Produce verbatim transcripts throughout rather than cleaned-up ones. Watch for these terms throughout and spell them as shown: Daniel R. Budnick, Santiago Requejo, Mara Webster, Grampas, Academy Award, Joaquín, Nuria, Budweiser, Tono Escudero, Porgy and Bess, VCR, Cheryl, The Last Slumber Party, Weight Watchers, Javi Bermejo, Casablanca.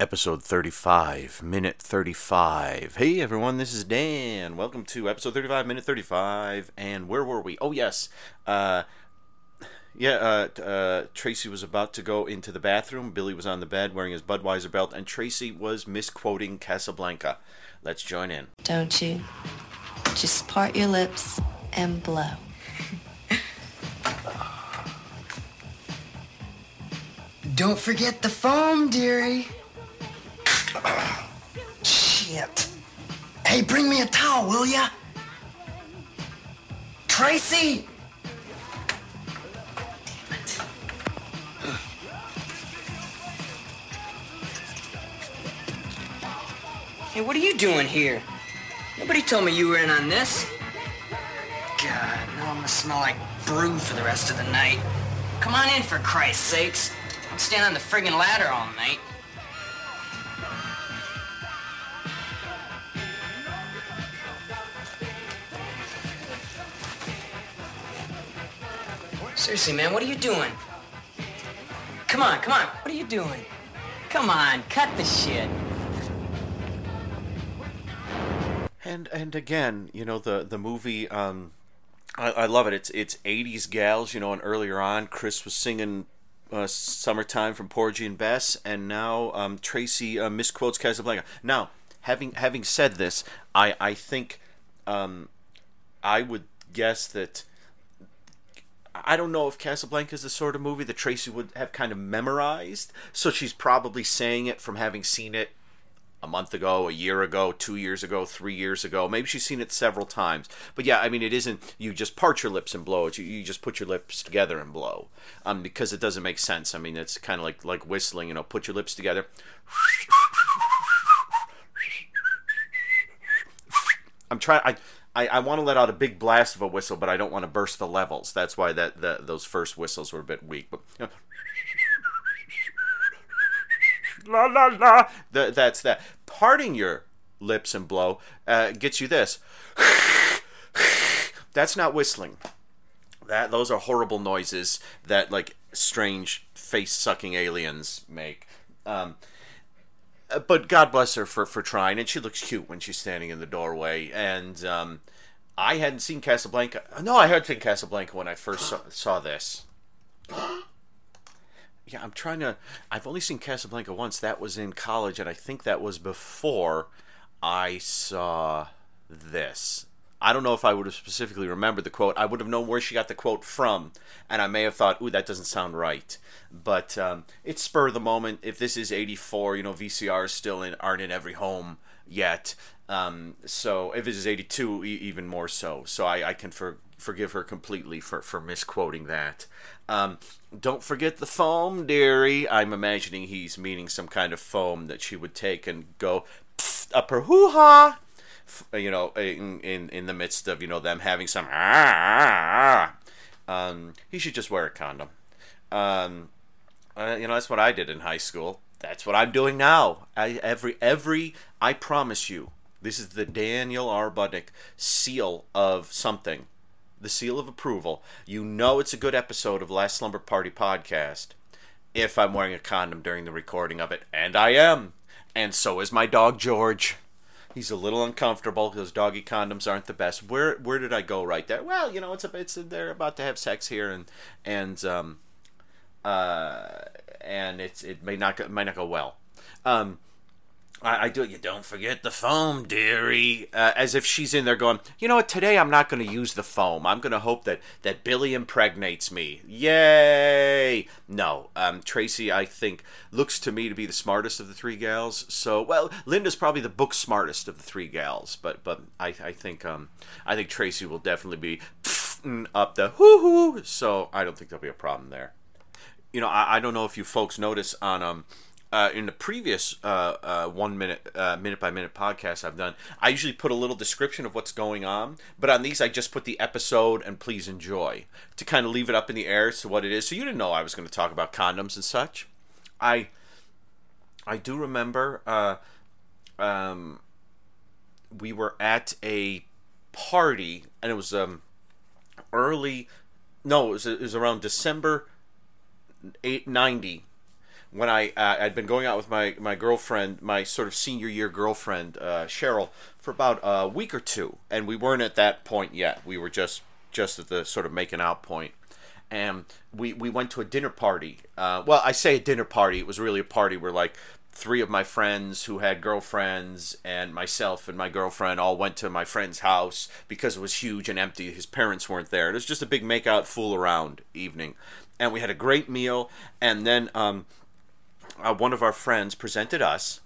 Episode thirty-five, minute thirty-five. Hey everyone, this is Dan. Welcome to episode thirty-five, minute thirty-five. And where were we? Oh yes, uh, yeah. Uh, uh, Tracy was about to go into the bathroom. Billy was on the bed wearing his Budweiser belt, and Tracy was misquoting Casablanca. Let's join in. Don't you? Just part your lips and blow. Don't forget the foam, dearie. Oh, shit. Hey, bring me a towel, will ya? Tracy! Damn it. Hey, what are you doing here? Nobody told me you were in on this. God, now I'm gonna smell like brew for the rest of the night. Come on in, for Christ's sakes. I'm standing on the friggin' ladder all night. Seriously, man, what are you doing? Come on, come on, what are you doing? Come on, cut the shit. And and again, you know, the, the movie, um, I, I love it. It's it's eighties gals, you know, and earlier on, Chris was singing uh, Summertime from Porgy and Bess, and now um, Tracy uh, misquotes Casablanca. Now, having having said this, I, I think um, I would guess that I don't know if Casablanca is the sort of movie that Tracy would have kind of memorized, so she's probably saying it from having seen it a month ago, a year ago, two years ago, three years ago. Maybe she's seen it several times. But yeah, I mean, it isn't you just part your lips and blow. It's you, you just put your lips together and blow, um, because it doesn't make sense. I mean, it's kind of like, like whistling, you know, put your lips together. I'm trying... I, I, I want to let out a big blast of a whistle, but I don't want to burst the levels. That's why that the, those first whistles were a bit weak. But you know, la la la. The, that's that. Parting your lips and blow uh, gets you this. That's not whistling. That those are horrible noises that like strange face-sucking aliens make. Um, But God bless her for, for trying, and she looks cute when she's standing in the doorway. And um, I hadn't seen Casablanca. No, I had seen Casablanca when I first saw, saw this. Yeah, I'm trying to... I've only seen Casablanca once. That was in college, and I think that was before I saw this. I don't know if I would have specifically remembered the quote. I would have known where she got the quote from, and I may have thought, ooh, that doesn't sound right. But um, it's spur of the moment. If this is eighty-four, you know, V C Rs still in, aren't in every home yet. Um, so if this is eighty-two, e- even more so. So I, I can for, forgive her completely for, for misquoting that. Um, don't forget the foam, dearie. I'm imagining he's meaning some kind of foam that she would take and go, pfft, up her hoo-ha. You know, in, in in the midst of, you know, them having some um he should just wear a condom. Um uh, you know, that's what I did in high school. That's what I'm doing now. I every every I promise you, this is the Daniel R. Budnick seal of something. The seal of approval. You know it's a good episode of Last Slumber Party podcast if I'm wearing a condom during the recording of it, and I am. And so is my dog George. He's a little uncomfortable because doggy condoms aren't the best. Where where did I go right there? Well, you know, it's a, it's a, they're about to have sex here, and and um, uh, and it's it may not go, might not go well. Um, I, I do it. You don't forget the foam, dearie. Uh, as if she's in there going, you know what? Today I'm not going to use the foam. I'm going to hope that that Billy impregnates me. Yay! No, um, Tracy, I think, looks to me to be the smartest of the three gals. So, well, Linda's probably the book smartest of the three gals, but but I I think um I think Tracy will definitely be up the hoo hoo. So I don't think there'll be a problem there. You know, I, I don't know if you folks notice on um. uh, in the previous uh, uh, one minute uh, minute by minute podcast I've done, I usually put a little description of what's going on. But on these, I just put the episode and please enjoy to kind of leave it up in the air as to what it is. So you didn't know I was going to talk about condoms and such. I I do remember uh, um, we were at a party, and it was um, early. No, it was, it was around December eight ninety when I uh, I'd been going out with my, my girlfriend, my sort of senior year girlfriend, uh, Cheryl, for about a week or two, and we weren't at that point yet. We were just just at the sort of making out point, and we we went to a dinner party. Uh, well, I say a dinner party. It was really a party where like three of my friends who had girlfriends and myself and my girlfriend all went to my friend's house because it was huge and empty. His parents weren't there. It was just a big make out, fool around evening. And we had a great meal. And then um, uh, one of our friends presented us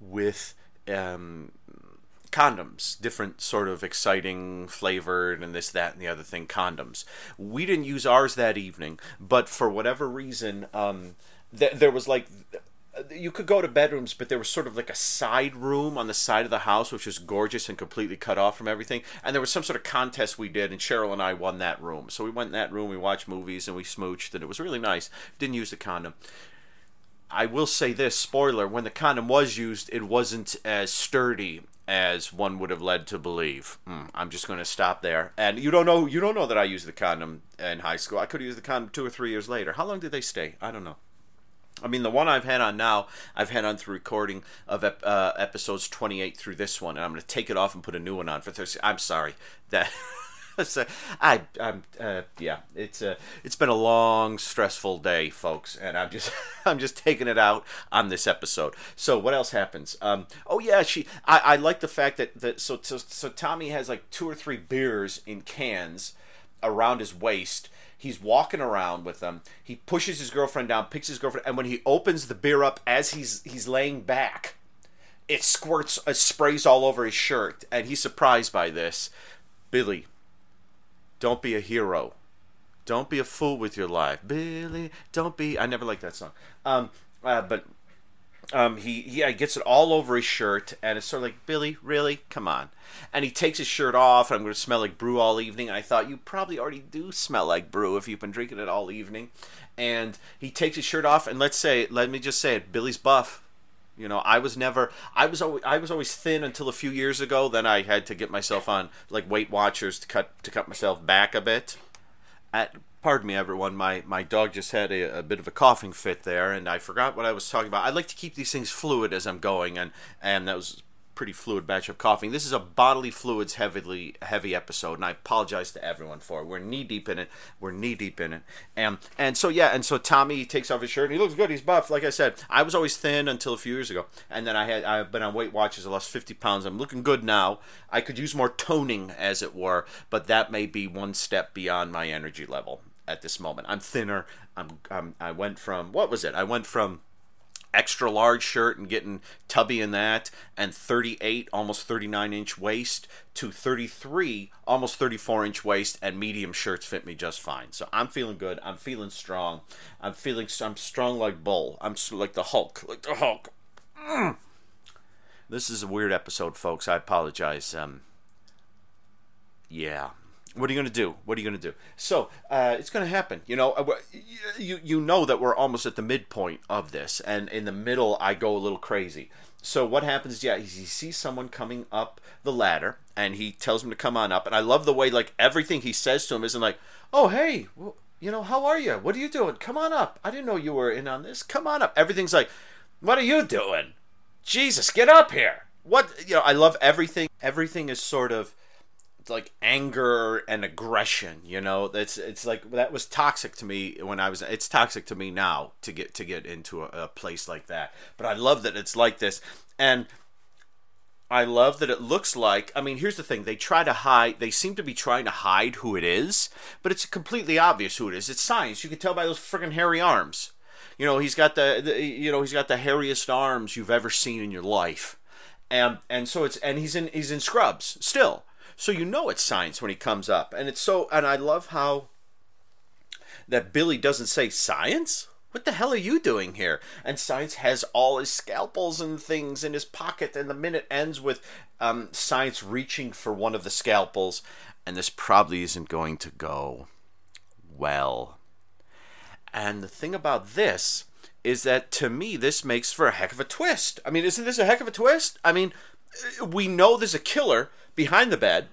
with um, condoms, different sort of exciting flavored and this, that, and the other thing condoms. We didn't use ours that evening, but for whatever reason, um, th- there was like... You could go to bedrooms, but there was sort of like a side room on the side of the house, which was gorgeous and completely cut off from everything. And there was some sort of contest we did, and Cheryl and I won that room. So we went in that room, we watched movies, and we smooched, and it was really nice. Didn't use the condom. I will say this, spoiler, when the condom was used, it wasn't as sturdy as one would have led to believe. Mm, I'm just going to stop there. And you don't know, you don't know that I used the condom in high school. I could have used the condom two or three years later. How long did they stay? I don't know. I mean, the one I've had on now, I've had on through recording of ep- uh, episodes twenty-eight through this one, and I'm going to take it off and put a new one on for Thursday. I'm sorry that a, I, I'm uh, yeah, it's a, it's been a long, stressful day, folks, and I'm just I'm just taking it out on this episode. So what else happens? Um, oh yeah, she. I, I like the fact that that so, so so Tommy has like two or three beers in cans around his waist. He's walking around with them. He pushes his girlfriend down, picks his girlfriend, and when he opens the beer up as he's he's laying back, it squirts, it sprays all over his shirt, and he's surprised by this. Billy, don't be a hero. Don't be a fool with your life. Billy, don't be... I never liked that song. Um, uh, but um, he, he yeah, gets it all over his shirt, and it's sort of like, Billy, really? Come on. And he takes his shirt off, and I'm going to smell like brew all evening. I thought, you probably already do smell like brew if you've been drinking it all evening. And he takes his shirt off, and let's say, let me just say it, Billy's buff. You know, I was never, I was always, I was always thin until a few years ago. Then I had to get myself on, like, Weight Watchers to cut to cut myself back a bit. At, pardon me, everyone, my, my dog just had a, a bit of a coughing fit there, and I forgot what I was talking about. I like to keep these things fluid as I'm going, and, and that was... pretty fluid batch of coughing. This is a bodily fluids heavily heavy episode, and I apologize to everyone for it. We're knee deep in it. We're knee deep in it. And and so yeah, and so Tommy takes off his shirt and he looks good. He's buff. Like I said, I was always thin until a few years ago, and then I had I've been on Weight Watchers. I lost fifty pounds. I'm looking good now. I could use more toning, as it were, but that may be one step beyond my energy level at this moment. I'm thinner. I'm, I'm I went from what was it? I went from extra large shirt and getting tubby in that, and thirty-eight, almost thirty-nine inch waist, to thirty-three, almost thirty-four inch waist, and medium shirts fit me just fine. So I'm feeling good. I'm feeling strong. I'm feeling I'm strong like bull. I'm like the Hulk, like the Hulk. Mm. This is a weird episode, folks. I apologize. Um, yeah. What are you going to do? What are you going to do? So uh, it's going to happen. You know, you you know that we're almost at the midpoint of this. And in the middle, I go a little crazy. So what happens, yeah, is he sees someone coming up the ladder, and he tells him to come on up. And I love the way, like, everything he says to him isn't like, oh, hey, well, you know, how are you? What are you doing? Come on up. I didn't know you were in on this. Come on up. Everything's like, what are you doing? Jesus, get up here. What? You know, I love everything. Everything is sort of like anger and aggression, you know. That's it's like that was toxic to me when I was. It's toxic to me now to get to get into a, a place like that. But I love that it's like this, and I love that it looks like. I mean, here's the thing: they try to hide. They seem to be trying to hide who it is, but it's completely obvious who it is. It's science. You can tell by those freaking hairy arms. You know, he's got the, the you know he's got the hairiest arms you've ever seen in your life, and and so it's and he's in he's in scrubs still. So you know it's science when he comes up. And it's so, and I love how that Billy doesn't say science. what the hell are you doing here? And Sines has all his scalpels and things in his pocket, and the minute ends with um, Sines reaching for one of the scalpels, and this probably isn't going to go well. And the thing about this is that, to me, this makes for a heck of a twist. I mean, isn't this a heck of a twist? I mean, we know there's a killer behind the bed.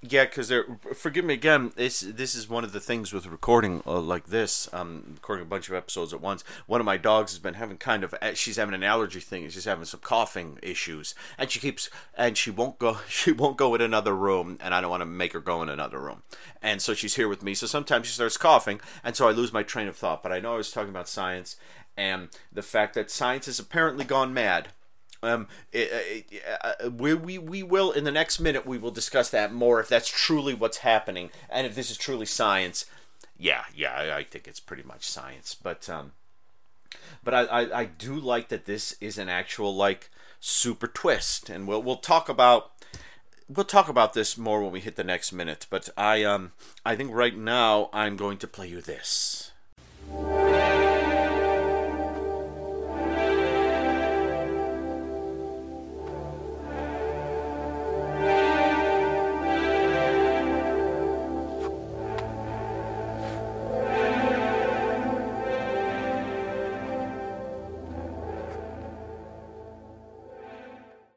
Yeah, because they're, forgive me again, this this is one of the things with recording uh, like this, um, recording a bunch of episodes at once. One of my dogs has been having kind of, she's having an allergy thing, she's having some coughing issues, and she keeps, and she won't go, she won't go in another room, and I don't want to make her go in another room. And so she's here with me, so sometimes she starts coughing, and so I lose my train of thought. But I know I was talking about Science, and the fact that Science has apparently gone mad. Um, it, it, uh, we, we we will, in the next minute, we will discuss that more, if that's truly what's happening, and if this is truly Science. Yeah, yeah, I, I think it's pretty much Science, but um, but I, I, I do like that this is an actual, like, super twist, and we'll we'll talk about we'll talk about this more when we hit the next minute. But I um I think right now I'm going to play you this.